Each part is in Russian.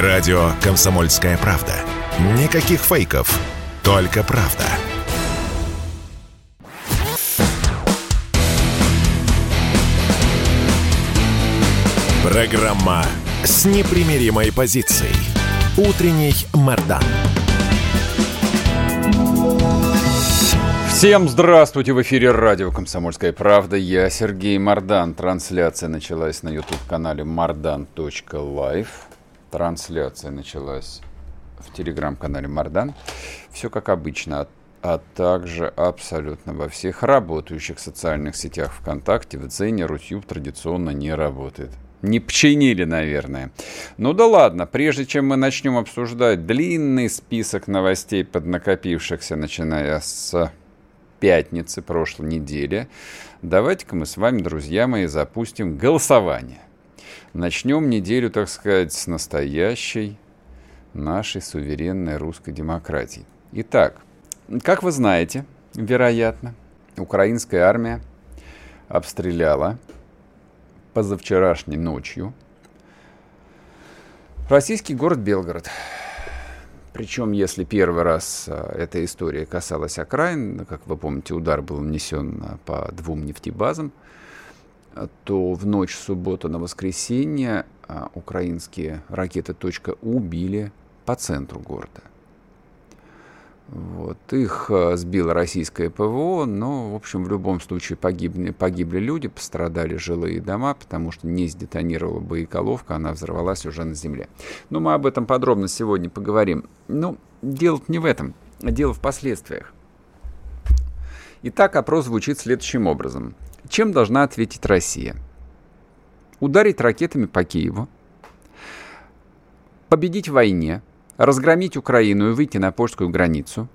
Радио «Комсомольская правда». Никаких фейков, только правда. Программа с непримиримой позицией. Утренний Мардан. Всем здравствуйте! В эфире радио «Комсомольская правда». Я Сергей Мардан. Трансляция началась на YouTube-канале Мардан.Лайв. Трансляция началась в телеграм-канале Мардан. Все как обычно, а также абсолютно во всех работающих социальных сетях ВКонтакте, в Дзене, Рутюб традиционно не работает. Не починили, наверное. Ну да ладно, прежде чем мы начнем обсуждать длинный список новостей, поднакопившихся, начиная с пятницы прошлой недели, давайте-ка мы с вами, друзья мои, запустим голосование. Начнем неделю, так сказать, с настоящей нашей суверенной русской демократии. Итак, как вы знаете, вероятно, украинская армия обстреляла позавчерашней ночью российский город Белгород. Причем, если первый раз эта история касалась окраин, как вы помните, удар был нанесен по двум нефтебазам, то в ночь с субботы на воскресенье украинские ракеты «Точка-У» били по центру города. Вот. Их сбило российское ПВО, но, в общем, в любом случае погибли люди, пострадали жилые дома, потому что не сдетонировала боеголовка, она взорвалась уже на земле. Но мы об этом подробно сегодня поговорим. Но дело-то не в этом, дело в последствиях. Итак, опрос звучит следующим образом. Чем должна ответить Россия? Ударить ракетами по Киеву, победить в войне, разгромить Украину и выйти на польскую границу.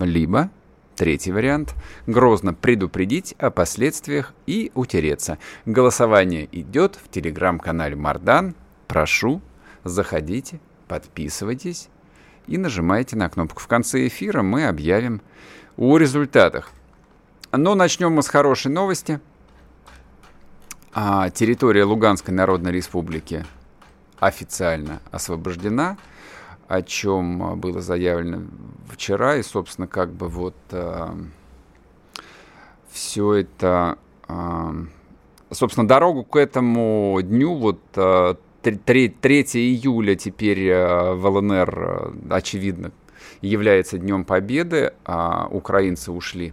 Либо, третий вариант, грозно предупредить о последствиях и утереться. Голосование идет в телеграм-канале Мардан. Прошу, заходите, подписывайтесь и нажимайте на кнопку. В конце эфира мы объявим о результатах. Но начнем мы с хорошей новости. Территория Луганской Народной Республики официально освобождена, о чем было заявлено вчера, и, собственно, как бы вот все это, собственно, дорогу к этому дню, вот 3 июля теперь в ЛНР, очевидно, является Днем Победы, а украинцы ушли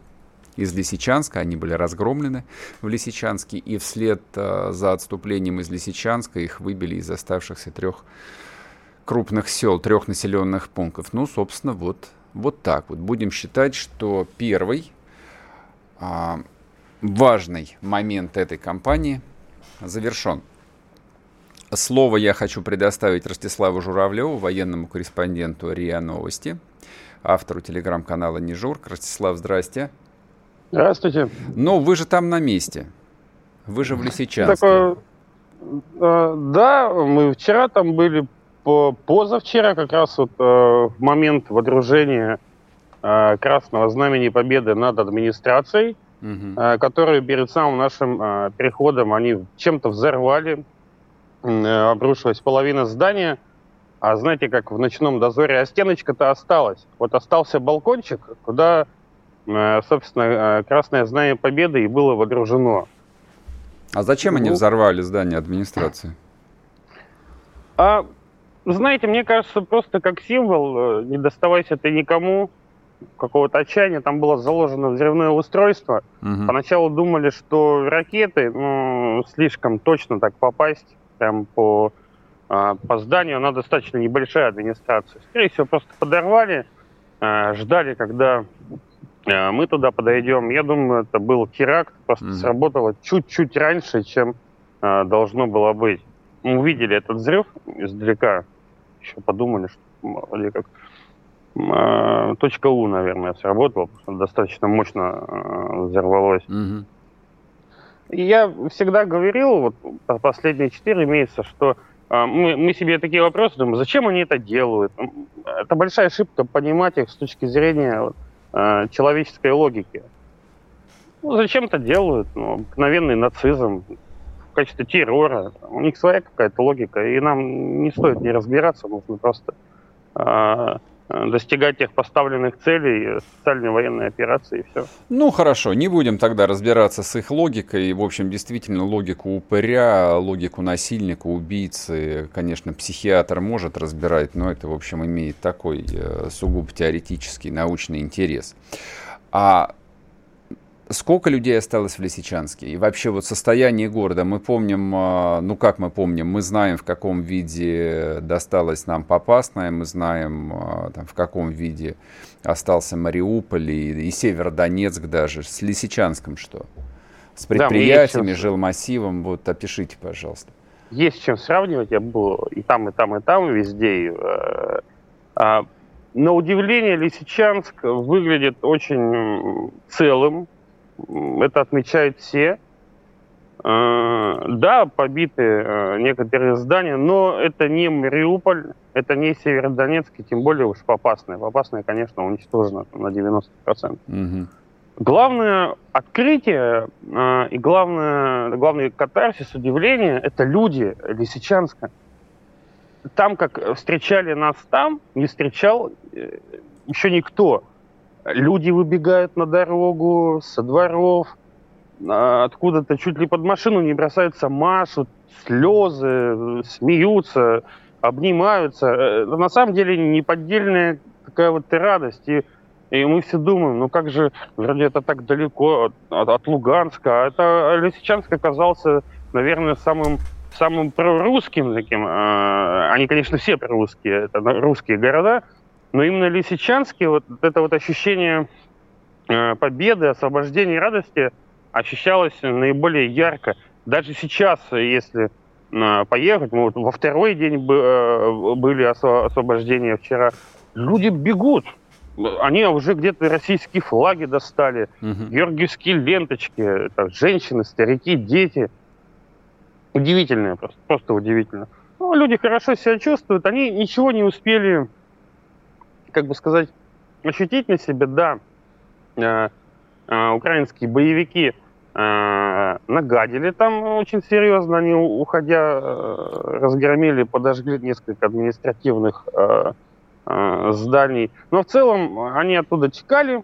из Лисичанска, они были разгромлены в Лисичанске, и вслед за отступлением из Лисичанска их выбили из оставшихся трех крупных сел, трех населенных пунктов. Ну, собственно, вот так вот. Будем считать, что первый важный момент этой кампании завершен. Слово я хочу предоставить Ростиславу Журавлеву, военному корреспонденту РИА Новости, автору телеграм-канала «Нежурь». Ростислав, здрасте. Здравствуйте. Ну, вы же там на месте. Вы же в Лисичанске. Так, да, мы вчера там были. Позавчера как раз вот в момент водружения Красного Знамени Победы над администрацией, которую перед самым нашим переходом они чем-то взорвали, обрушилась половина здания. А знаете, как в ночном дозоре, а стеночка-то осталась. Вот остался балкончик, куда, собственно, Красное Знамя Победы и было водружено. А зачем они взорвали здание администрации? Знаете, мне кажется, просто как символ, не доставайся ты никому, какого-то отчаяния, там было заложено взрывное устройство. Поначалу думали, что ракеты, слишком точно так попасть прям по зданию, она достаточно небольшая администрация. Скорее всего, просто подорвали, ждали, когда мы туда подойдем. Я думаю, это был теракт, просто сработало чуть-чуть раньше, чем должно было быть. Мы увидели этот взрыв издалека, еще подумали, что как «Точка-У», наверное, сработала, достаточно мощно взорвалось. Я всегда говорил вот последние 4 месяца, что мы себе такие вопросы думаем, зачем они это делают? Это большая ошибка понимать их с точки зрения человеческой логики. Ну, зачем это делают? Ну, обыкновенный нацизм. в качестве террора. У них своя какая-то логика, и нам не стоит не разбираться, нужно просто достигать тех поставленных целей социально-военной операции, и все. Ну, хорошо, не будем тогда разбираться с их логикой. В общем, действительно, логику упыря, логику насильника, убийцы, конечно, психиатр может разбирать, но это, в общем, имеет такой сугубо теоретический научный интерес. А сколько людей осталось в Лисичанске? И вообще вот состояние города. Мы помним, ну как мы помним, мы знаем, в каком виде досталась нам Попасная, мы знаем, там, в каком виде остался Мариуполь и Северодонецк даже. С Лисичанском что? С предприятиями, да, жилмассивом. Вот опишите, пожалуйста. Есть чем сравнивать. Я был и там, и там, и там, везде. На удивление, Лисичанск выглядит очень целым. Это отмечают все. Да, побиты некоторые здания, но это не Мариуполь, это не Северодонецк, и тем более уж Попасная. Попасная, конечно, уничтожена на 90%. Угу. Главное открытие и главный катарсис, удивление – это люди Лисичанска. Там, как встречали нас там, не встречал еще никто. Люди выбегают на дорогу, со дворов, откуда-то чуть ли под машину не бросаются, машут, слезы, смеются, обнимаются. На самом деле неподдельная такая вот и радость. И мы все думаем, ну как же, вроде это так далеко от Луганска. Это Лисичанск оказался, наверное, самым прорусским таким. Они, конечно, все прорусские, это русские города. Но именно Лисичанске вот это вот ощущение победы, освобождения, радости ощущалось наиболее ярко. Даже сейчас, если поехать, мы вот во второй день были освобождения вчера, люди бегут. Они уже где-то российские флаги достали, георгиевские ленточки, там, женщины, старики, дети. Удивительно, просто удивительно. Ну, люди хорошо себя чувствуют, они ничего не успели, как бы сказать, ощутить на себе. Да, украинские боевики нагадили там очень серьезно, они, уходя, разгромили, подожгли несколько административных зданий. Но в целом они оттуда текали,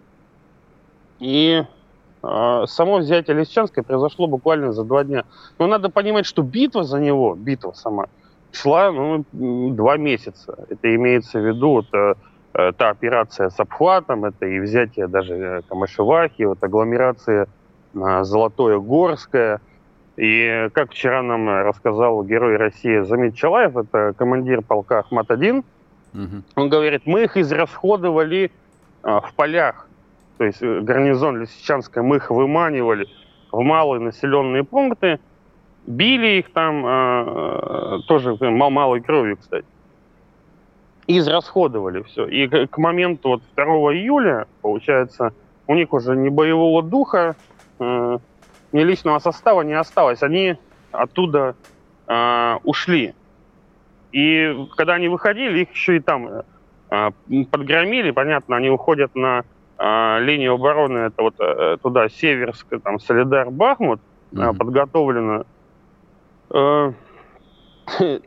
и само взятие Лисичанска произошло буквально за 2 дня. Но надо понимать, что битва за него, битва сама, шла 2 месяца. Это имеется в виду... Та операция с обхватом, это и взятие даже Камышевахи, вот агломерация Золотое Горское. И как вчера нам рассказал герой России Замит Чалаев, это командир полка Ахмат-1, он говорит, мы их израсходовали в полях. То есть гарнизон Лисичанска, мы их выманивали в малые населенные пункты, били их там, тоже малой кровью, кстати. Израсходовали все. И к моменту вот 2 июля, получается, у них уже ни боевого духа, ни личного состава не осталось. Они оттуда ушли. И когда они выходили, их еще и там подгромили. Понятно, они уходят на линию обороны, это вот туда, Северск, там, Солидар, Бахмут, подготовлено.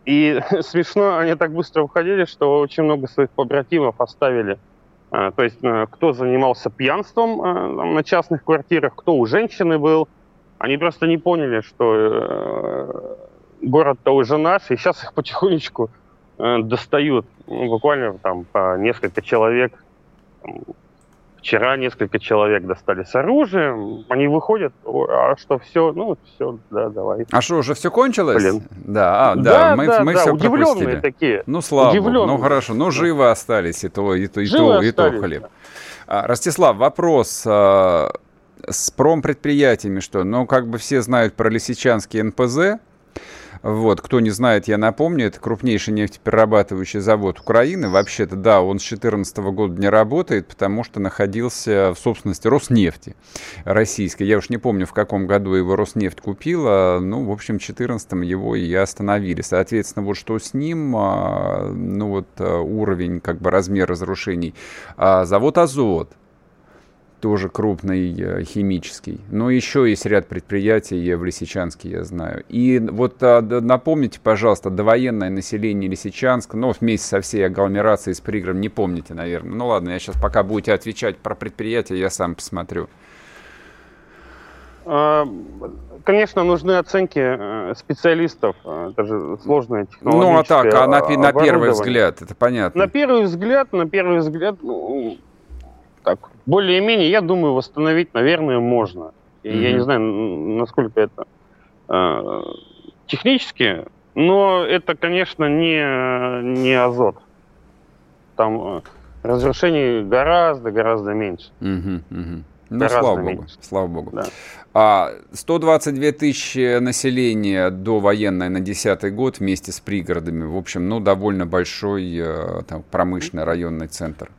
И смешно, они так быстро уходили, что очень много своих побратимов оставили. То есть, кто занимался пьянством на частных квартирах, кто у женщины был. Они просто не поняли, что город-то уже наш, и сейчас их потихонечку достают. Буквально там по несколько человек. Вчера несколько человек достали с оружием, они выходят, а что все, все, да, давай. А что, уже все кончилось? Блин. Да, мы все удивленные пропустили. Такие. Ну, слава богу, хорошо, живы остались, и то хлеб. Да. Ростислав, вопрос с промпредприятиями, что, как бы все знают про Лисичанские НПЗ. Вот, кто не знает, я напомню, это крупнейший нефтеперерабатывающий завод Украины. Вообще-то, да, он с 2014 года не работает, потому что находился в собственности Роснефти российской. Я уж не помню, в каком году его Роснефть купила. В общем, в 2014 его и остановили. Соответственно, вот что с ним, уровень, размер разрушений. Завод «Азот». тоже крупный химический. Но еще есть ряд предприятий в Лисичанске, я знаю. И вот напомните, пожалуйста, довоенное население Лисичанска, ну, вместе со всей агломерацией с пригородом, не помните, наверное. Ну, ладно, я сейчас, пока будете отвечать про предприятия, я сам посмотрю. Конечно, нужны оценки специалистов, даже сложные технологические. Ну, а так, а на первый взгляд, это понятно. На первый взгляд, ну, так, более-менее, я думаю, восстановить, наверное, можно. И я не знаю, насколько это технически, но это, конечно, не Азот. Там разрушений гораздо меньше. Ну, слава богу. Да. 122 тысячи населения довоенное на 10-й год вместе с пригородами. В общем, ну, довольно большой там, промышленный районный центр.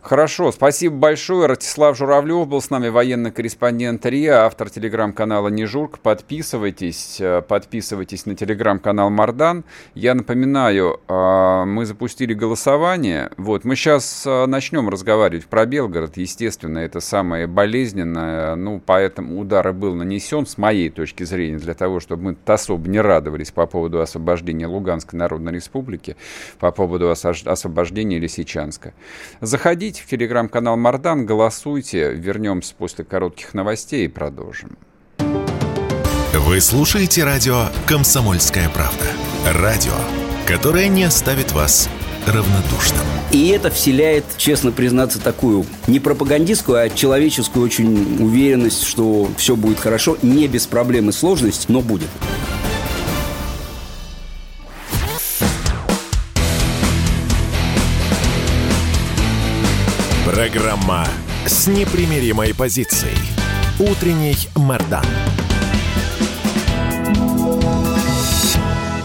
Хорошо, спасибо большое. Ростислав Журавлев был с нами, военный корреспондент РИА, автор телеграм-канала «Нежурка». Подписывайтесь на телеграм-канал «Мардан». Я напоминаю, мы запустили голосование. Вот, мы сейчас начнем разговаривать про Белгород. Естественно, это самое болезненное. Ну, поэтому удар и был нанесен, с моей точки зрения, для того, чтобы мы особо не радовались по поводу освобождения Луганской Народной Республики, по поводу освобождения Лисичанска. Заходите в телеграм-канал «Мардан», голосуйте. Вернемся после коротких новостей и продолжим. Вы слушаете радио «Комсомольская правда». Радио, которое не оставит вас равнодушным. И это вселяет, честно признаться, такую не пропагандистскую, а человеческую очень уверенность, что все будет хорошо, не без проблем и сложностей, но будет. Программа с непримиримой позицией. Утренний Мардан.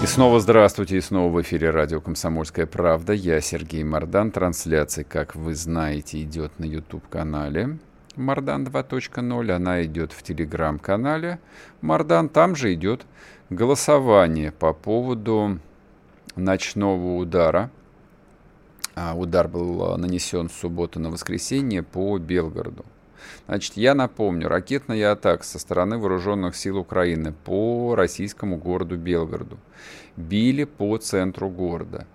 И снова здравствуйте, и снова в эфире радио «Комсомольская правда». Я Сергей Мардан. Трансляция, как вы знаете, идет на YouTube-канале «Мардан 2.0». Она идет в Telegram-канале «Мардан». Там же идет голосование по поводу ночного удара. Удар был нанесен в субботу на воскресенье по Белгороду. Значит, я напомню, ракетная атака со стороны вооруженных сил Украины по российскому городу Белгороду. Били по центру города.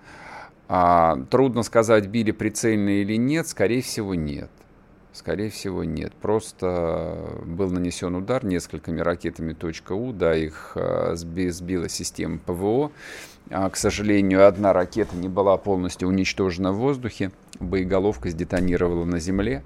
Трудно сказать, били прицельно или нет, скорее всего, нет. Просто был нанесен удар несколькими ракетами «Точка-У», да, их сбила система ПВО. К сожалению, одна ракета не была полностью уничтожена в воздухе, боеголовка сдетонировала на земле.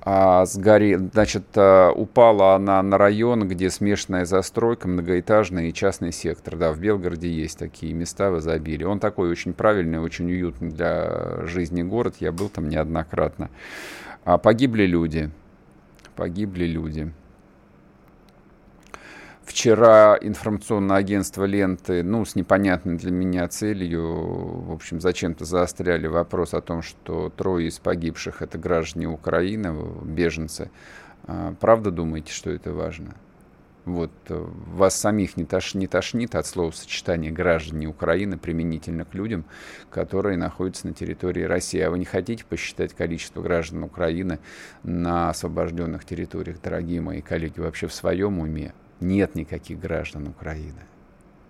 Значит, упала она на район, где смешанная застройка, многоэтажный и частный сектор. Да, в Белгороде есть такие места в изобилии. Он такой очень правильный, очень уютный для жизни город. Я был там неоднократно. Погибли люди. Вчера информационное агентство «Ленты», ну, с непонятной для меня целью, в общем, зачем-то заостряли вопрос о том, что трое из погибших — это граждане Украины, беженцы. Правда думаете, что это важно? Вот, вас самих не тошнит от словосочетания «граждане Украины» применительно к людям, которые находятся на территории России. А вы не хотите посчитать количество граждан Украины на освобожденных территориях, дорогие мои коллеги, вообще в своем уме? Нет никаких граждан Украины.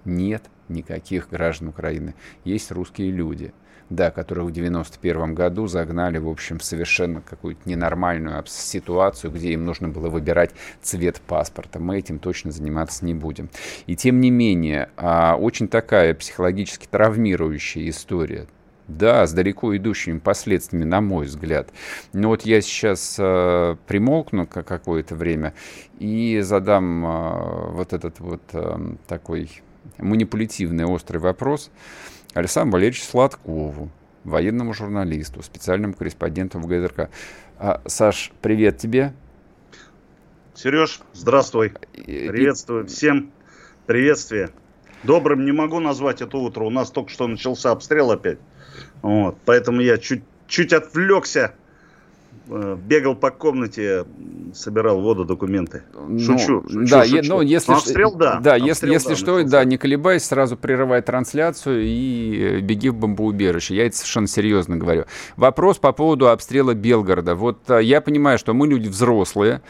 Нет никаких граждан Украины. Есть русские люди, да, которых в 91 году загнали, в общем, в совершенно какую-то ненормальную ситуацию, где им нужно было выбирать цвет паспорта. Мы этим точно заниматься не будем. И тем не менее, очень такая психологически травмирующая история. Да, с далеко идущими последствиями, на мой взгляд. Но вот я сейчас примолкну какое-то время и задам вот этот вот такой манипулятивный острый вопрос Александру Валерьевичу Сладкову, военному журналисту, специальному корреспонденту ВГТРК. Саш, привет тебе. Сереж, здравствуй. Приветствую всем. Приветствие. Добрым не могу назвать это утро. У нас только что начался обстрел опять. Вот, поэтому я чуть отвлекся, бегал по комнате, собирал воду, документы. Шучу. Да, если что, да, не колебайся, сразу прерывай трансляцию и беги в бомбоубежище. Я это совершенно серьезно говорю. Вопрос по поводу обстрела Белгорода. Вот я понимаю, что мы люди взрослые,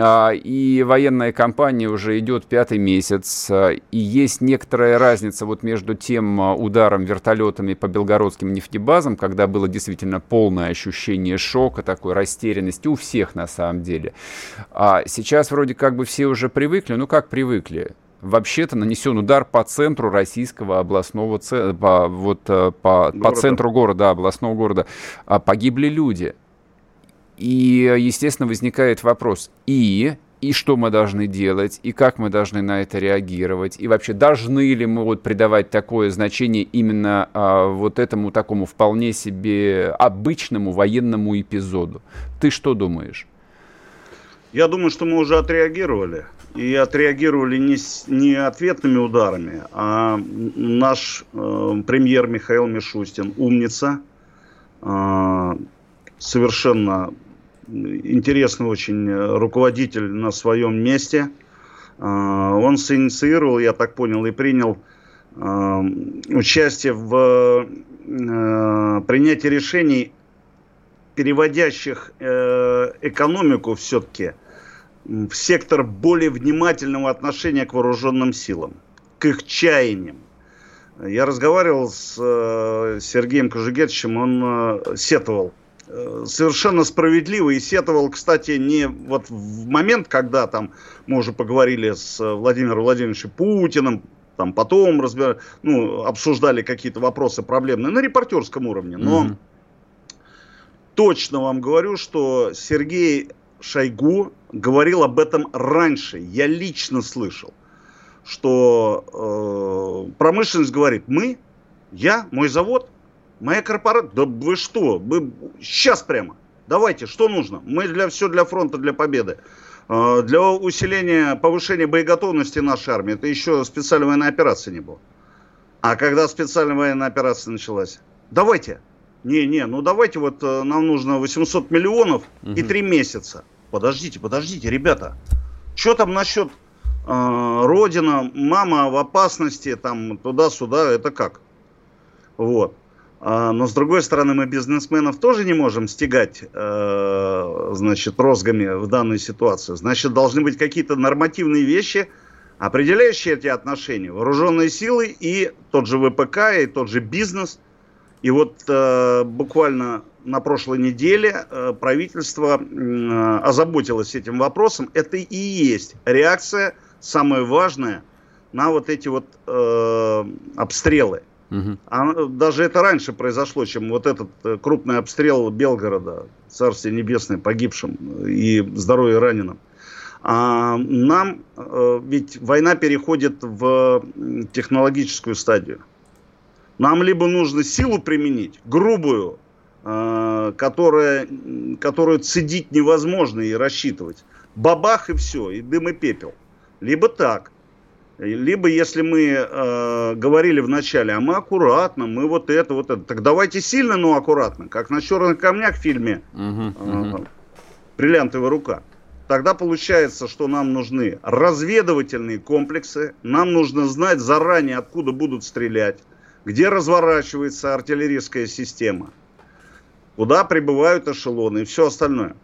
и военная кампания уже идет пятый месяц, и есть некоторая разница вот между тем ударом вертолетами по белгородским нефтебазам, когда было действительно полное ощущение шока, такой растерянности у всех на самом деле. А сейчас вроде как бы все уже привыкли, ну как привыкли? Вообще-то нанесен удар по центру российского областного центра, по центру города, областного города. Погибли люди. И, естественно, возникает вопрос, и что мы должны делать, и как мы должны на это реагировать, и вообще должны ли мы вот придавать такое значение именно вот этому такому вполне себе обычному военному эпизоду. Ты что думаешь? Я думаю, что мы уже отреагировали. И отреагировали не ответными ударами, а наш премьер Михаил Мишустин, умница, совершенно интересный очень руководитель на своем месте. Он инициировал, я так понял, и принял участие в принятии решений, переводящих экономику все-таки в сектор более внимательного отношения к вооруженным силам, к их чаяниям. Я разговаривал с Сергеем Кожегетовичем, он сетовал. Совершенно справедливо и сетовал, кстати, не вот в момент, когда там мы уже поговорили с Владимиром Владимировичем Путиным, там потом обсуждали какие-то вопросы проблемные на репортерском уровне, но точно вам говорю, что Сергей Шойгу говорил об этом раньше, я лично слышал, что промышленность говорит, мой завод, моя корпорация, да вы что, мы сейчас прямо, давайте, что нужно? Мы для фронта, для победы, для усиления, повышения боеготовности нашей армии, это еще специальной военной операции не было. А когда специальная военная операция началась, давайте, давайте вот нам нужно 800 миллионов и 3 месяца. Подождите, ребята, что там насчет Родина, мама в опасности, там туда-сюда, это как? Вот. Но, с другой стороны, мы бизнесменов тоже не можем стягать, розгами в данную ситуацию. Значит, должны быть какие-то нормативные вещи, определяющие эти отношения. Вооруженные силы и тот же ВПК, и тот же бизнес. И вот буквально на прошлой неделе правительство озаботилось этим вопросом. Это и есть реакция, самая важная, на вот эти вот обстрелы. Даже это раньше произошло, чем вот этот крупный обстрел Белгорода, царствие небесное, погибшим и здоровье раненым. А нам, ведь война переходит в технологическую стадию. Нам либо нужно силу применить, грубую, которую цедить невозможно и рассчитывать. Бабах и все, и дым и пепел. Либо так. Либо, если мы говорили вначале, а мы аккуратно, мы вот это. Так давайте сильно, но аккуратно, как на «Черных камнях» в фильме «Бриллиантовая рука». Тогда получается, что нам нужны разведывательные комплексы, нам нужно знать заранее, откуда будут стрелять, где разворачивается артиллерийская система, куда прибывают эшелоны и все остальное.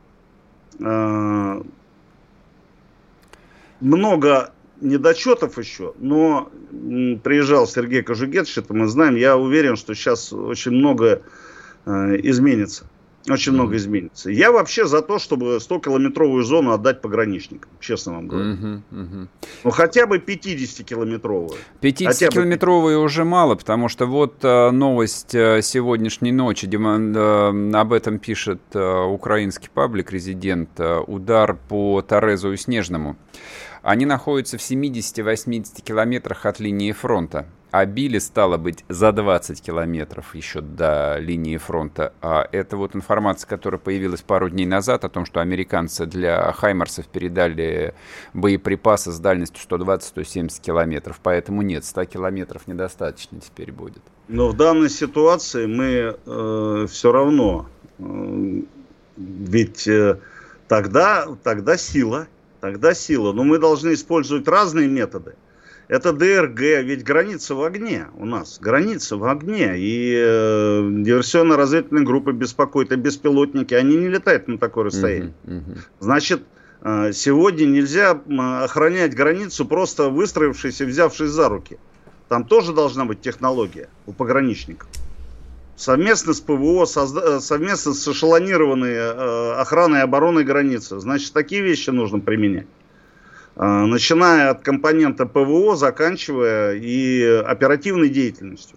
Много недочетов еще, но приезжал Сергей Кожегетович, это мы знаем, я уверен, что сейчас очень многое изменится. Очень много изменится. Я вообще за то, чтобы 100-километровую зону отдать пограничникам, честно вам говорю. Ну, хотя бы 50-километровую. 50-километровую уже мало, потому что вот новость сегодняшней ночи, об этом пишет украинский паблик «Резидент», удар по Торезу и Снежному. Они находятся в 70-80 километрах от линии фронта. А били, стало быть, за 20 километров еще до линии фронта. А это вот информация, которая появилась пару дней назад, о том, что американцы для «Хаймарсов» передали боеприпасы с дальностью 120-170 километров. Поэтому нет, 100 километров недостаточно теперь будет. Но в данной ситуации мы все равно... ведь тогда сила. Но мы должны использовать разные методы. Это ДРГ, ведь граница в огне у нас, и диверсионно-разведывательные группы беспокоят, и беспилотники, они не летают на такое расстояние. Значит, сегодня нельзя охранять границу, просто выстроившись и взявшись за руки. Там тоже должна быть технология у пограничников. Совместно с ПВО, совместно с эшелонированной охраной и обороной границы. Значит, такие вещи нужно применять. Начиная от компонента ПВО, заканчивая и оперативной деятельностью.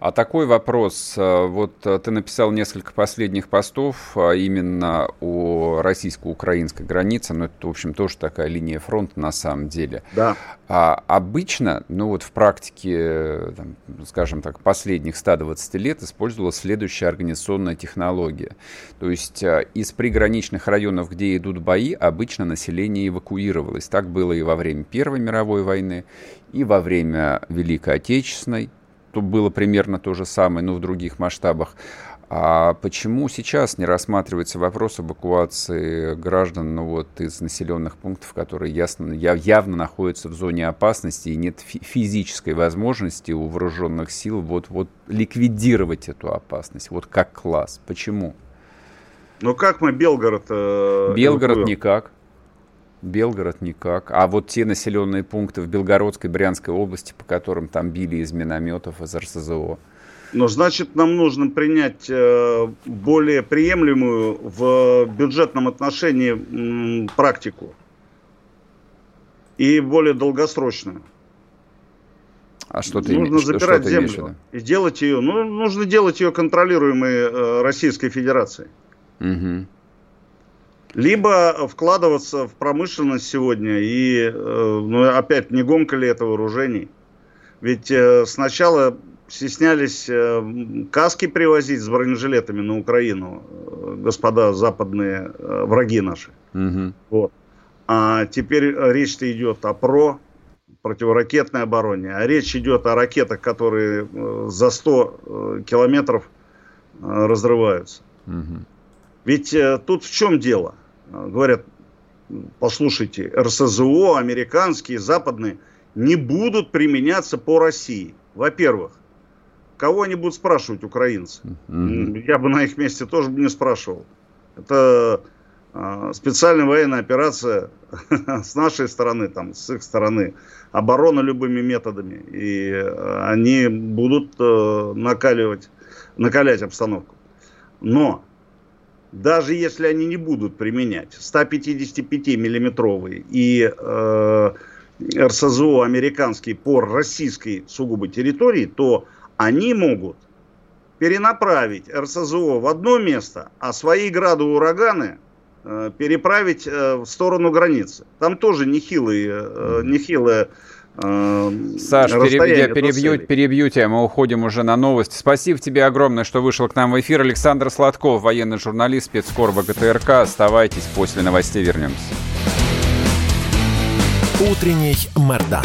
А такой вопрос. Вот ты написал несколько последних постов именно о российско-украинской границе. Но это, в общем, тоже такая линия фронта на самом деле. Да. А обычно, ну вот в практике, там, скажем так, последних 120 лет использовалась следующая организационная технология. То есть из приграничных районов, где идут бои, обычно население эвакуировалось. Так было и во время Первой мировой войны, и во время Великой Отечественной. То было примерно то же самое, но в других масштабах. А почему сейчас не рассматривается вопрос эвакуации граждан, ну вот, из населенных пунктов, которые явно находятся в зоне опасности, и нет физической возможности у вооруженных сил вот ликвидировать эту опасность, вот как класс? Почему? Ну как мы Белгород эвакуируем? Белгород никак. А вот те населенные пункты в Белгородской, Брянской области, по которым там били из минометов, из РСЗО. Ну, значит, нам нужно принять более приемлемую в бюджетном отношении практику. И более долгосрочную. А что ты имеешь в виду? Нужно запирать землю и делать ее, контролируемой Российской Федерацией. Угу. Либо вкладываться в промышленность сегодня и, опять, не гонка ли это вооружений. Ведь сначала стеснялись каски привозить с бронежилетами на Украину, господа западные враги наши. Угу. Вот. А теперь речь-то идет о противоракетной обороне, а речь идет о ракетах, которые за 100 километров разрываются. Угу. Ведь тут в чем дело? Говорят, послушайте, РСЗО, американские, западные, не будут применяться по России. Во-первых, кого они будут спрашивать, украинцы? Mm-hmm. Я бы на их месте тоже не спрашивал. Это специальная военная операция с нашей стороны, там, с их стороны. Оборона любыми методами. И они будут накалять обстановку. Но... Даже если они не будут применять 155-миллиметровые и РСЗО американские по российской сугубо территории, то они могут перенаправить РСЗО в одно место, а свои грады-ураганы переправить в сторону границы. Там тоже нехилые Саш, перебью тебя, мы уходим уже на новости. Спасибо тебе огромное, что вышел к нам в эфир. Александр Сладков, военный журналист, спецкор ВГТРК. Оставайтесь, после новостей вернемся. Утренний Мардан.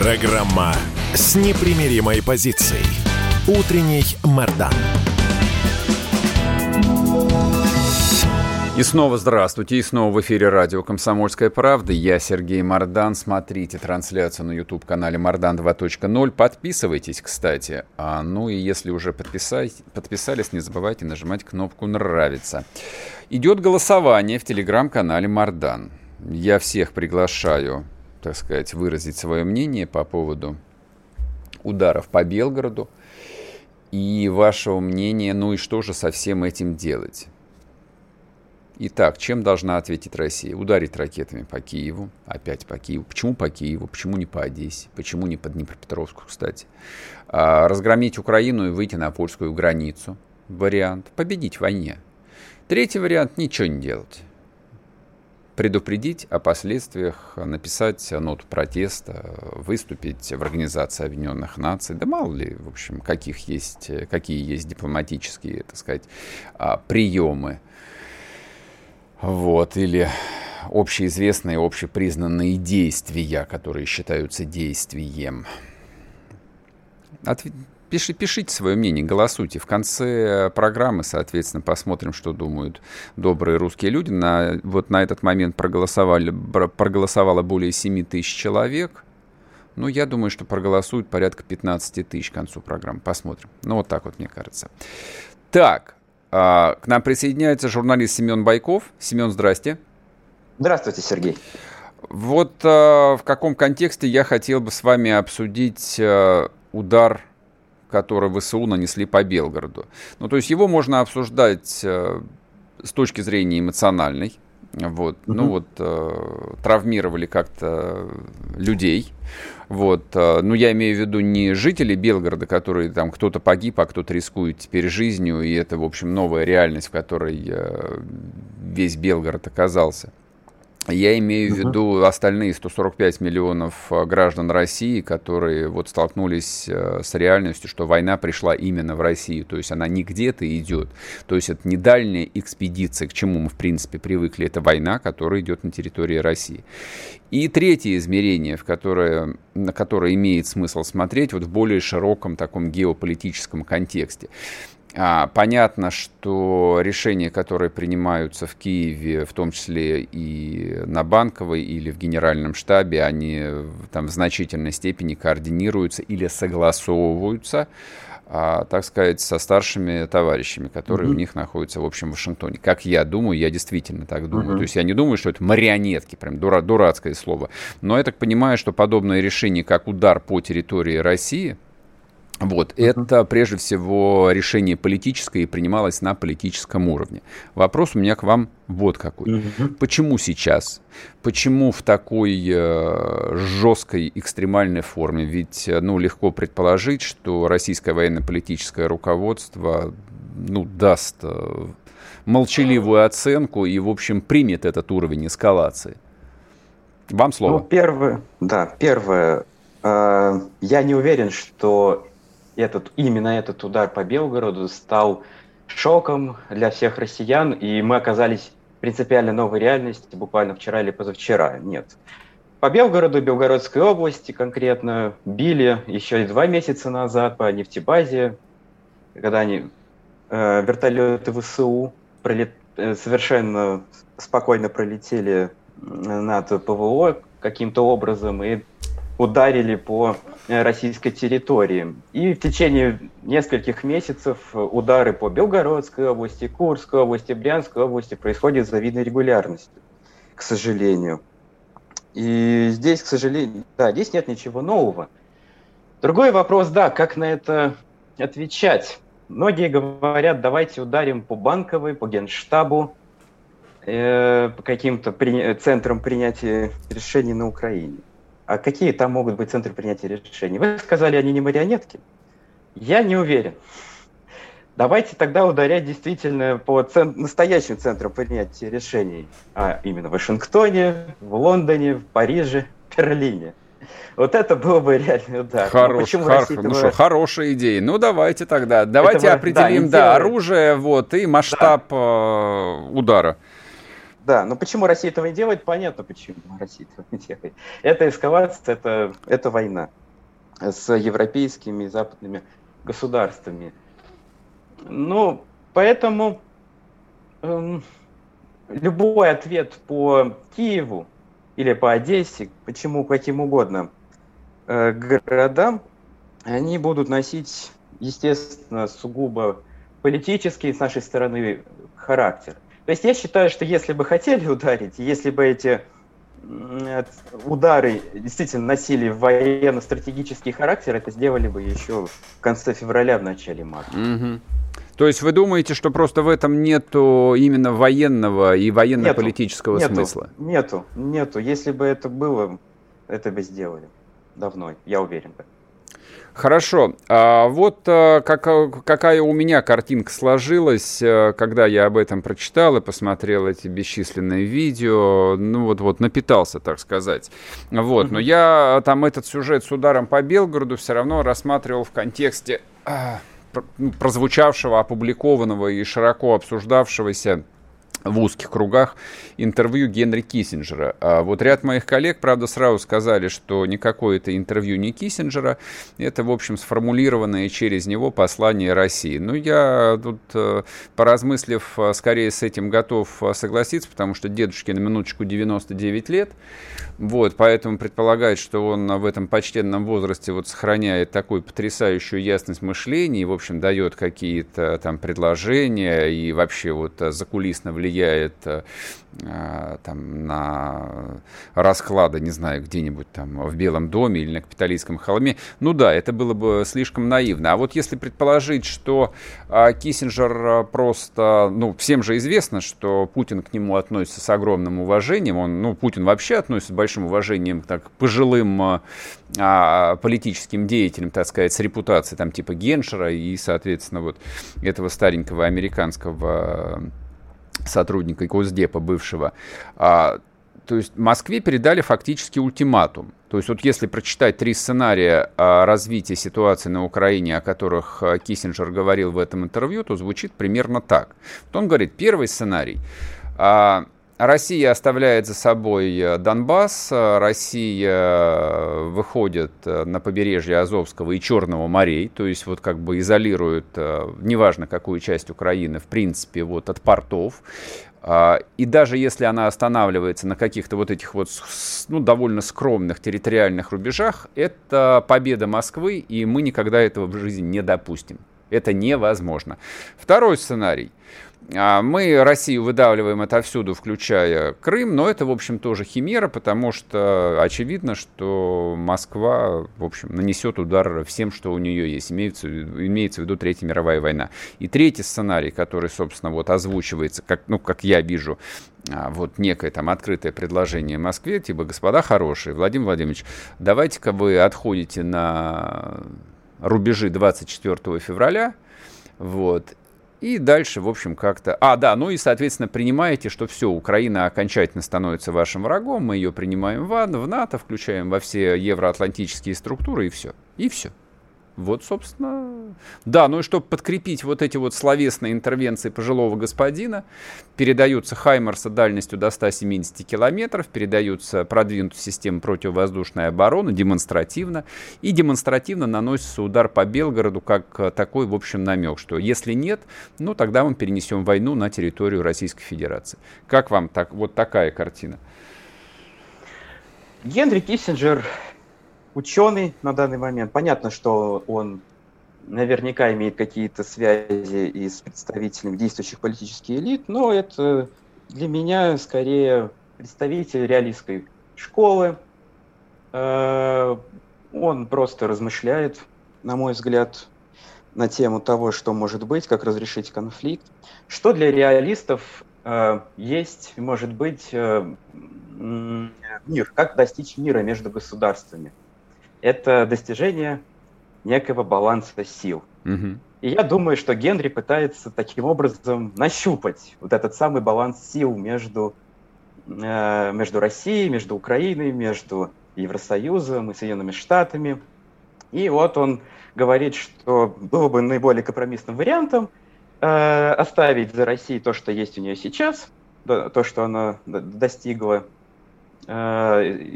Программа с непримиримой позицией. Утренний Мардан. И снова здравствуйте, и снова в эфире радио «Комсомольская правда». Я Сергей Мардан. Смотрите трансляцию на YouTube-канале «Мардан 2.0». Подписывайтесь, кстати. Ну и если уже подписались, не забывайте нажимать кнопку «Нравится». Идет голосование в телеграм-канале «Мардан». Я всех приглашаю, так сказать, выразить свое мнение по поводу ударов по Белгороду и вашего мнения, ну и что же со всем этим делать. Итак, чем должна ответить Россия? Ударить ракетами по Киеву, опять по Киеву. Почему по Киеву? Почему не по Одессе? Почему не по Днепропетровску, кстати? Разгромить Украину и выйти на польскую границу. Вариант. Победить в войне. Третий вариант. Ничего не делать. Предупредить о последствиях, написать ноту протеста, выступить в Организации Объединенных Наций. Да мало ли, в общем, какие есть дипломатические, так сказать, приемы. Вот, или общеизвестные, общепризнанные действия, которые считаются действием. Пишите свое мнение, голосуйте. В конце программы, соответственно, посмотрим, что думают добрые русские люди. Вот на этот момент проголосовало более 7 тысяч человек. Ну, я думаю, что проголосуют порядка 15 тысяч к концу программы. Посмотрим. Ну, вот так вот, мне кажется. Так. К нам присоединяется журналист Семен Байков. Семен, здрасте. Здравствуйте, Сергей. Вот в каком контексте я хотел бы с вами обсудить удар, который ВСУ нанесли по Белгороду. Ну, то есть его можно обсуждать с точки зрения эмоциональной. Вот, травмировали как-то людей. Вот, ну, я имею в виду не жителей Белгорода, которые там кто-то погиб, а кто-то рискует теперь жизнью, и это, в общем, новая реальность, в которой весь Белгород оказался. Я имею в виду остальные 145 миллионов граждан России, которые вот столкнулись с реальностью, что война пришла именно в Россию, то есть она не где-то идет, то есть это не дальняя экспедиция, к чему мы в принципе привыкли, это война, которая идет на территории России. И третье измерение, на которое имеет смысл смотреть вот в более широком таком геополитическом контексте. Понятно, что решения, которые принимаются в Киеве, в том числе и на Банковой или в Генеральном штабе, они там в значительной степени координируются или согласовываются, так сказать, со старшими товарищами, которые у них находятся, в общем, в Вашингтоне. Как я думаю, я действительно так думаю. То есть я не думаю, что это марионетки, прям дурацкое слово. Но я так понимаю, что подобное решение, как удар по территории России, вот, это прежде всего решение политическое и принималось на политическом уровне. Вопрос у меня к вам вот какой. Почему сейчас? Почему в такой жесткой экстремальной форме? Ведь, ну, легко предположить, что российское военно-политическое руководство, ну, даст молчаливую оценку и, в общем, примет этот уровень эскалации. Вам слово. Ну, первое. Я не уверен, что именно этот удар по Белгороду стал шоком для всех россиян, и мы оказались в принципиально новой реальности буквально вчера или позавчера. Нет. По Белгороду, Белгородской области конкретно, били еще 2 месяца назад по нефтебазе, когда вертолеты ВСУ совершенно спокойно пролетели над ПВО каким-то образом и ударили по российской территории. И в течение нескольких месяцев удары по Белгородской области, Курской области, Брянской области происходят с завидной регулярностью, к сожалению. И здесь, к сожалению, здесь нет ничего нового. Другой вопрос, как на это отвечать? Многие говорят, давайте ударим по Банковой, по Генштабу, по каким-то центрам принятия решений на Украине. А какие там могут быть центры принятия решений? Вы сказали, они не марионетки? Я не уверен. Давайте тогда ударять действительно по настоящим центрам принятия решений, а именно в Вашингтоне, в Лондоне, в Париже, в Берлине. Вот это было бы реально удар. Хорошая идея. Ну, давайте тогда. Давайте определим оружие и масштаб удара. Да, но почему Россия этого не делает, понятно, почему Россия этого не делает. Это эскалация, это война с европейскими и западными государствами. Ну, поэтому любой ответ по Киеву или по Одессе, каким угодно городам, они будут носить, естественно, сугубо политический с нашей стороны характер. То есть я считаю, что если бы хотели ударить, если бы эти удары действительно носили военно-стратегический характер, это сделали бы еще в конце февраля, в начале марта. То есть вы думаете, что просто в этом нету именно военного и военно-политического смысла? Нету. Если бы это было, это бы сделали давно, я уверен бы. Хорошо. А вот какая у меня картинка сложилась, когда я об этом прочитал и посмотрел эти бесчисленные видео. Ну, вот напитался, так сказать. Вот. Но я там этот сюжет с ударом по Белгороду все равно рассматривал в контексте прозвучавшего, опубликованного и широко обсуждавшегося в узких кругах интервью Генри Киссинджера. А вот ряд моих коллег, правда, сразу сказали, что никакое это интервью не Киссинджера, это, в общем, сформулированное через него послание России. Ну, я тут, поразмыслив, скорее с этим готов согласиться, потому что дедушке на минуточку 99 лет, вот, поэтому предполагает, что он в этом почтенном возрасте вот сохраняет такую потрясающую ясность мышления и, в общем, дает какие-то там предложения и вообще вот закулисно влияет там на расклады, не знаю, где-нибудь там в Белом доме или на Капитолийском холме. Ну да, это было бы слишком наивно. А вот если предположить, что Киссинджер просто... Ну, всем же известно, что Путин к нему относится с огромным уважением. Он, ну, Путин вообще относится с большим уважением так, к пожилым политическим деятелям, так сказать, с репутацией там типа Геншера и, соответственно, вот этого старенького американского сотрудника Госдепа бывшего. То есть Москве передали фактически ультиматум. То есть вот если прочитать три сценария развития ситуации на Украине, о которых Киссинджер говорил в этом интервью, то звучит примерно так. Вот он говорит, первый сценарий. Россия оставляет за собой Донбасс, Россия выходит на побережье Азовского и Черного морей, то есть вот как бы изолирует, неважно какую часть Украины, в принципе, вот от портов. И даже если она останавливается на каких-то вот этих вот, ну, довольно скромных территориальных рубежах, это победа Москвы, и мы никогда этого в жизни не допустим. Это невозможно. Второй сценарий. Мы Россию выдавливаем отовсюду, включая Крым, но это, в общем, тоже химера, потому что очевидно, что Москва, в общем, нанесет удар всем, что у нее есть. Имеется в виду Третья мировая война. И третий сценарий, который, собственно, вот озвучивается, как, ну, как я вижу, вот некое там открытое предложение Москве, типа, господа хорошие, Владимир Владимирович, давайте-ка вы отходите на рубежи 24 февраля, вот, и дальше, в общем, как-то... Ну и, соответственно, принимаете, что все, Украина окончательно становится вашим врагом, мы ее принимаем в НАТО, включаем во все евроатлантические структуры, и все. Вот, собственно... Да, ну и чтобы подкрепить вот эти вот словесные интервенции пожилого господина, передаются «Хаймарсы» дальностью до 170 километров, передаются продвинутые системы противовоздушной обороны демонстративно, и демонстративно наносится удар по Белгороду, как такой, в общем, намек, что если нет, ну тогда мы перенесем войну на территорию Российской Федерации. Как вам так, вот такая картина? Генри Киссинджер... Ученый на данный момент. Понятно, что он наверняка имеет какие-то связи и с представителями действующих политических элит, но это для меня скорее представитель реалистской школы. Он просто размышляет, на мой взгляд, на тему того, что может быть, как разрешить конфликт, что для реалистов есть, может быть, мир, как достичь мира между государствами. Это достижение некого баланса сил. Угу. И я думаю, что Генри пытается таким образом нащупать вот этот самый баланс сил между Россией, между Украиной, между Евросоюзом и Соединенными Штатами. И вот он говорит, что было бы наиболее компромиссным вариантом оставить за Россией то, что есть у нее сейчас, то, что она достигла, и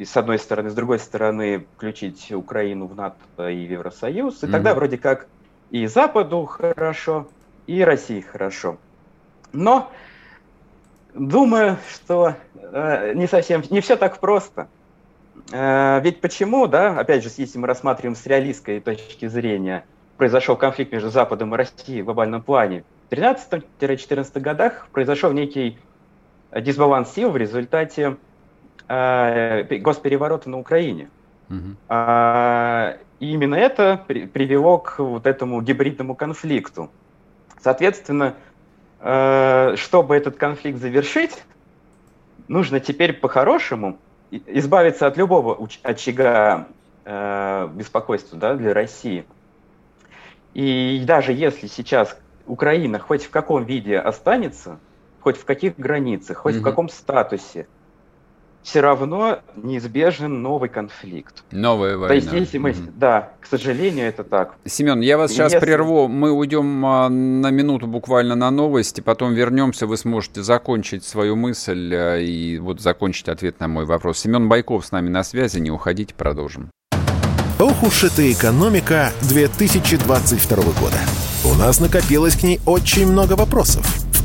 с одной стороны, с другой стороны, включить Украину в НАТО и в Евросоюз, и тогда вроде как и Западу хорошо, и России хорошо. Но думаю, что не совсем, не все так просто. Ведь почему, да, опять же, если мы рассматриваем с реалистской точки зрения, произошел конфликт между Западом и Россией в глобальном плане, в 13-14 годах произошел некий дисбаланс сил в результате госпереворота на Украине. И именно это привело к вот этому гибридному конфликту. Соответственно, чтобы этот конфликт завершить, нужно теперь по-хорошему избавиться от любого очага беспокойства, да, для России. И даже если сейчас Украина хоть в каком виде останется, хоть в каких границах, хоть в каком статусе, все равно неизбежен новый конфликт. Новая война. То есть, если мы... Да, к сожалению, это так. Семен, я вас сейчас прерву. Мы уйдем на минуту буквально на новости, потом вернемся, вы сможете закончить свою мысль и вот закончить ответ на мой вопрос. Семен Байков с нами на связи, не уходите, продолжим. Ох уж эта экономика 2022 года. У нас накопилось к ней очень много вопросов. В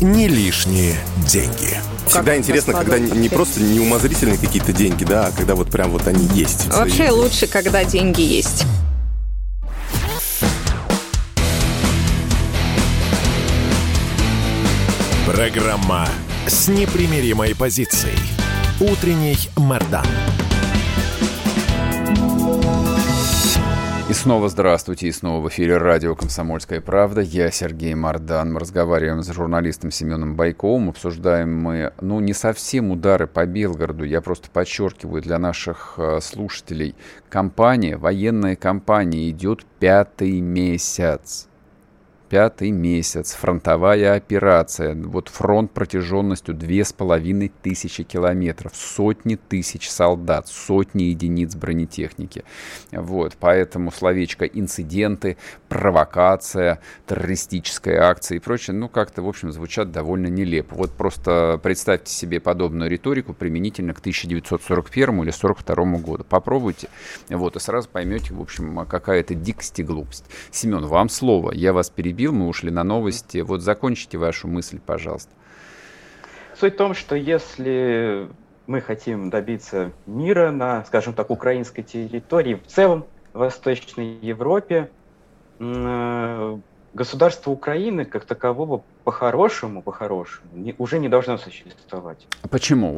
«Не лишние деньги». Всегда как интересно, когда не просто неумозрительные какие-то деньги, да, а когда вот прям вот они есть. Вообще лучше, когда деньги есть. Программа с непримиримой позицией. Утренний Мардан. И снова здравствуйте, и снова в эфире радио «Комсомольская правда». Я Сергей Мардан. Мы разговариваем с журналистом Семеном Байковым. Обсуждаем мы, не совсем удары по Белгороду. Я просто подчеркиваю для наших слушателей. Военная кампания идет пятый месяц. Фронтовая операция. Вот фронт протяженностью 2500 километров. Сотни тысяч солдат, сотни единиц бронетехники. Вот, поэтому словечко «инциденты», «провокация», «террористическая акция» и прочее, как-то, в общем, звучат довольно нелепо. Вот просто представьте себе подобную риторику применительно к 1941 или 1942 году. Попробуйте, и сразу поймете, в общем, какая это дикость и глупость. Семен, вам слово. Я вас перебил. Мы ушли на новости. Вот закончите вашу мысль, пожалуйста. Суть в том, что если мы хотим добиться мира на, скажем так, украинской территории, в целом в Восточной Европе, государство Украины как такового по-хорошему уже не должно существовать. Почему?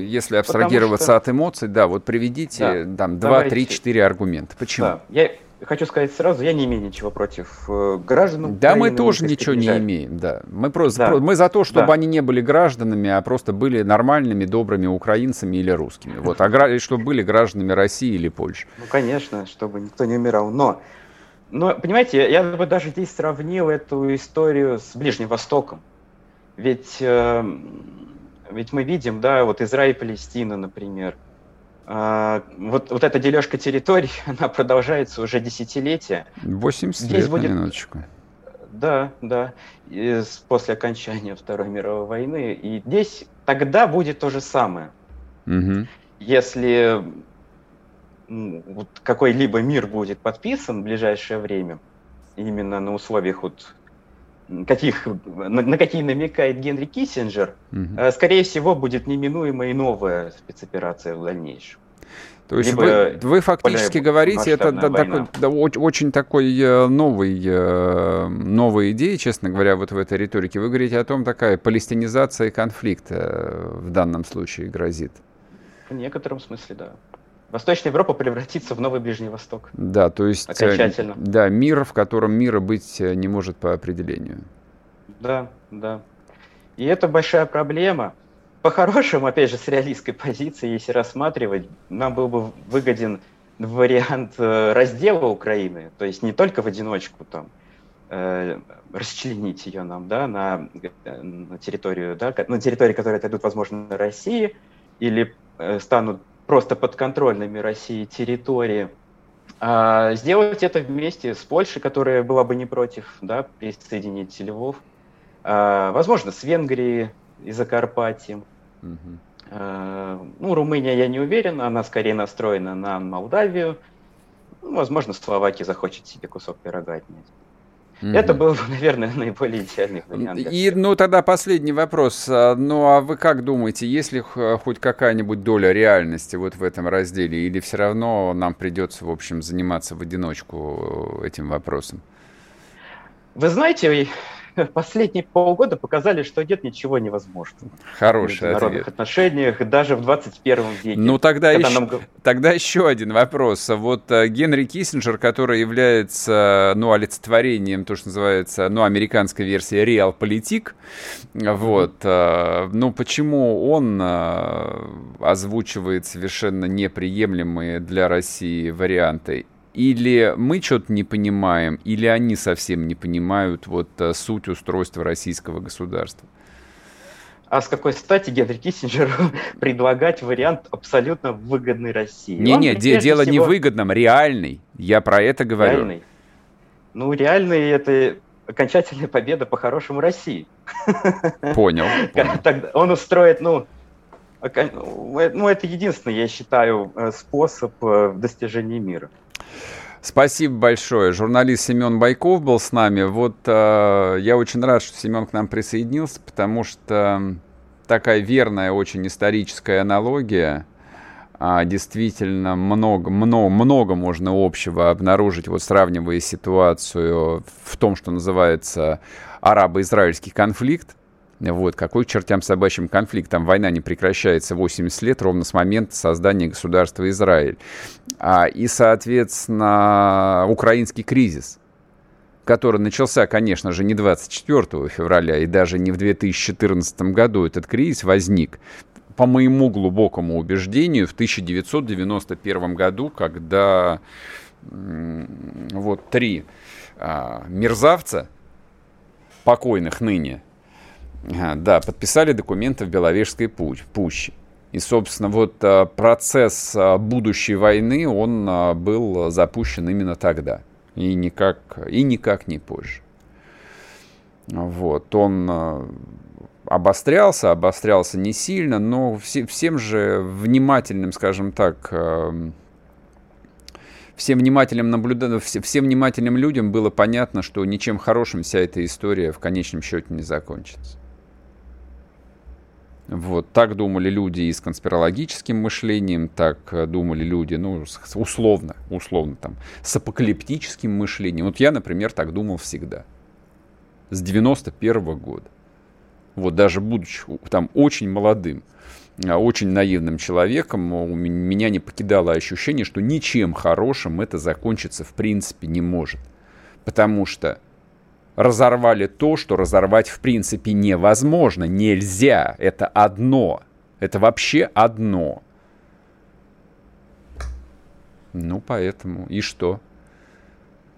Если абстрагироваться от эмоций, приведите 2-3-4 аргумента. Почему? Да. Хочу сказать сразу, я не имею ничего против граждан. Да, Украины, мы тоже ничего не имеем. Да. Мы за то, чтобы они не были гражданами, а просто были нормальными, добрыми украинцами или русскими. Чтобы были гражданами России или Польши. Конечно, чтобы никто не умирал. Но, понимаете, я бы даже здесь сравнил эту историю с Ближним Востоком. Ведь мы видим, Израиль, Палестина, например. Вот эта дележка территорий, она продолжается уже десятилетия. 80 здесь лет, будет... на минуточку. Да. После окончания Второй мировой войны. И здесь тогда будет то же самое. Угу. Если какой-либо мир будет подписан в ближайшее время, именно на условиях на какие намекает Генри Киссинджер, скорее всего, будет неминуемая и новая спецоперация в дальнейшем. То есть вы фактически говорите, это очень такой новая идея, честно говоря, в этой риторике. Вы говорите о том, такая палестинизация конфликта в данном случае грозит. В некотором смысле, да. Восточная Европа превратится в новый Ближний Восток. Да, то есть окончательно. Да, мир, в котором мира быть не может по определению. Да. И это большая проблема. По-хорошему, опять же, с реалистской позиции, если рассматривать, нам был бы выгоден вариант раздела Украины, то есть не только в одиночку расчленить ее на территорию, на территории, которые отойдут, возможно, на России, или станут просто подконтрольными России территории, а сделать это вместе с Польшей, которая была бы не против, присоединить Львов, возможно, с Венгрией и Закарпатьем. Румыния, я не уверен, она скорее настроена на Молдавию, возможно, Словакия захочет себе кусок пирога отнять. Mm-hmm. Это был, наверное, наиболее идеальный вариант. И, тогда последний вопрос. Ну, а вы как думаете, есть ли хоть какая-нибудь доля реальности вот в этом разделе? Или все равно нам придется, в общем, заниматься в одиночку этим вопросом? Вы знаете, последние полгода показали, что нет ничего невозможного. Хороший ответ. В международных отношениях, даже в 21 веке. Ну, тогда еще один вопрос. Вот Генри Киссинджер, который является, олицетворением, то, что называется, американской версии реалполитик, почему он озвучивает совершенно неприемлемые для России варианты? Или мы что-то не понимаем, или они совсем не понимают суть устройства российского государства. А с какой стати Генри Киссинджеру предлагать вариант абсолютно выгодный России? Не-не, дело не в выгодном, реальный. Я про это говорю. Реальный. Ну, реальный — это окончательная победа по-хорошему России. Понял. Он устроит, это единственный, я считаю, способ достижения мира. Спасибо большое. Журналист Семен Байков был с нами. Я очень рад, что Семен к нам присоединился, потому что такая верная, очень историческая аналогия. Действительно, много можно общего обнаружить, сравнивая ситуацию в том, что называется арабо-израильский конфликт. Какой к чертям собачьим конфликт? Там война не прекращается 80 лет, ровно с момента создания государства Израиль. И, соответственно, украинский кризис, который начался, конечно же, не 24 февраля и даже не в 2014 году. Этот кризис возник, по моему глубокому убеждению, в 1991 году, когда три мерзавца, покойных ныне, подписали документы в Беловежской пуще. И, собственно, процесс будущей войны, он был запущен именно тогда. И никак не позже. Он обострялся не сильно, но всем же внимательным, скажем так, всем внимательным людям было понятно, что ничем хорошим вся эта история в конечном счете не закончится. Так думали люди и с конспирологическим мышлением, так думали люди, условно там, с апокалиптическим мышлением. Я, например, так думал всегда, с 91 года. Даже будучи там очень молодым, очень наивным человеком, у меня не покидало ощущение, что ничем хорошим это закончиться в принципе не может. Потому что разорвали то, что разорвать в принципе невозможно, нельзя. Это одно. Это вообще одно. Поэтому. И что?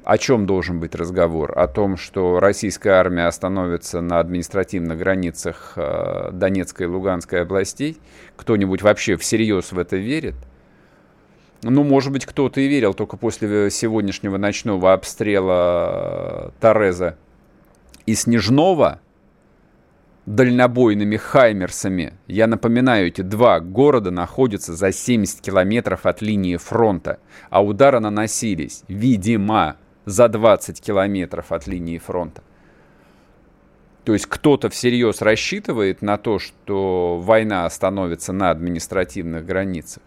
О чем должен быть разговор? О том, что российская армия остановится на административных границах Донецкой и Луганской областей? Кто-нибудь вообще всерьез в это верит? Может быть, кто-то и верил, только после сегодняшнего ночного обстрела Тореза и Снежного дальнобойными хаймерсами. Я напоминаю, эти два города находятся за 70 километров от линии фронта, а удары наносились, видимо, за 20 километров от линии фронта. То есть кто-то всерьез рассчитывает на то, что война остановится на административных границах.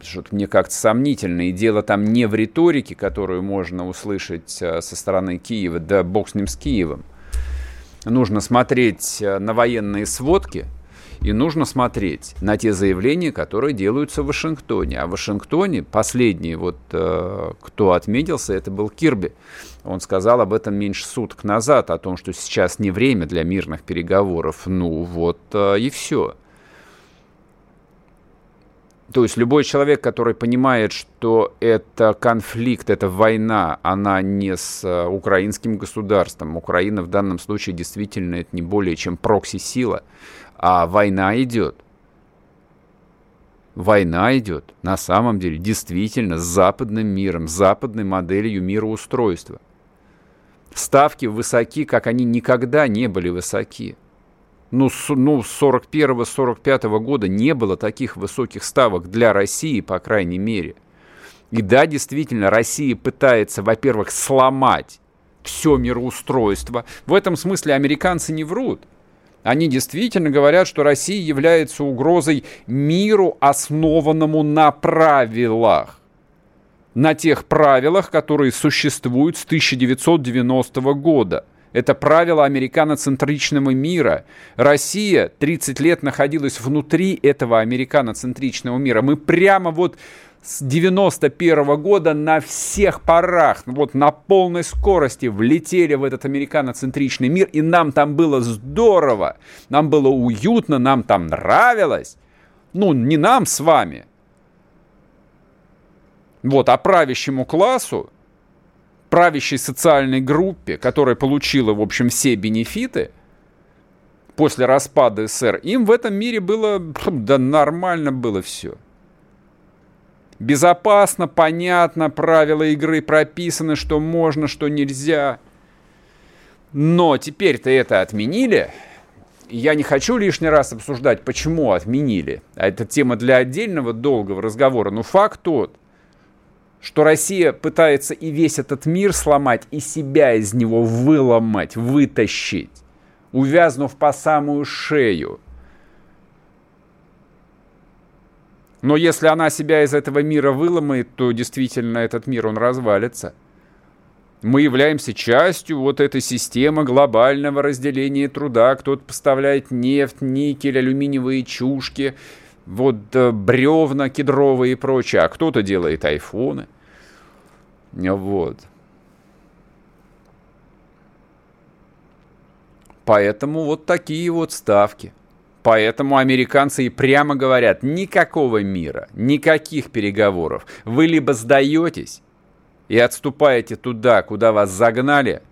Что-то мне как-то сомнительно. И дело там не в риторике, которую можно услышать со стороны Киева. Да бог с ним, с Киевом. Нужно смотреть на военные сводки и нужно смотреть на те заявления, которые делаются в Вашингтоне. А в Вашингтоне последний, кто отметился, это был Кирби. Он сказал об этом меньше суток назад, о том, что сейчас не время для мирных переговоров. И все. То есть любой человек, который понимает, что это конфликт, это война, она не с украинским государством. Украина в данном случае действительно это не более чем прокси-сила, а война идет. Война идет на самом деле действительно с западным миром, с западной моделью мироустройства. Ставки высоки, как они никогда не были высоки. С 41-45 года не было таких высоких ставок для России, по крайней мере. И да, действительно, Россия пытается, во-первых, сломать все мироустройство. В этом смысле американцы не врут. Они действительно говорят, что Россия является угрозой миру, основанному на правилах. На тех правилах, которые существуют с 1990 года. Это правило американоцентричного мира. Россия 30 лет находилась внутри этого американоцентричного мира. Мы прямо вот с 91 года на всех парах, вот на полной скорости влетели в этот американоцентричный мир. И нам там было здорово, нам было уютно, нам там нравилось. Ну, не нам с вами. Вот, а правящему классу, правящей социальной группе, которая получила, в общем, все бенефиты после распада СССР, им в этом мире было, да нормально было все. Безопасно, понятно, правила игры прописаны, что можно, что нельзя. Но теперь-то это отменили. Я не хочу лишний раз обсуждать, почему отменили. А это тема для отдельного долгого разговора. Но факт тот, что Россия пытается и весь этот мир сломать, и себя из него выломать, вытащить, увязнув по самую шею. Но если она себя из этого мира выломает, то действительно этот мир, он развалится. Мы являемся частью вот этой системы глобального разделения труда. Кто-то поставляет нефть, никель, алюминиевые чушки, вот бревна кедровые и прочее, а кто-то делает айфоны. Вот. Поэтому вот такие вот ставки. Поэтому американцы и прямо говорят, никакого мира, никаких переговоров. Вы либо сдаетесь и отступаете туда, куда вас загнали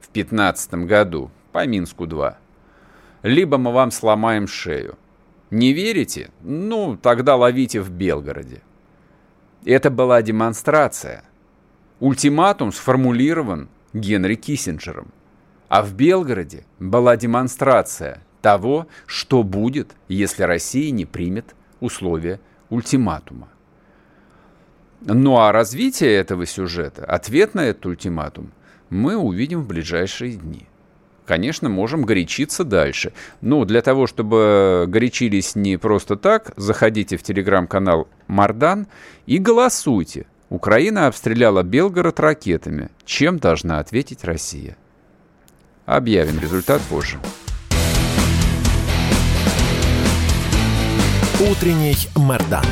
в 2015 году, по Минску-2, либо мы вам сломаем шею. Не верите? Ну, тогда ловите в Белгороде. Это была демонстрация. Ультиматум сформулирован Генри Киссинджером. А в Белгороде была демонстрация того, что будет, если Россия не примет условия ультиматума. Ну а развитие этого сюжета, ответ на этот ультиматум, мы увидим в ближайшие дни. Конечно, можем горячиться дальше. Но для того, чтобы горячились не просто так, заходите в телеграм-канал Мардан и голосуйте. Украина обстреляла Белгород ракетами. Чем должна ответить Россия? Объявим результат позже. Утренний Мардан.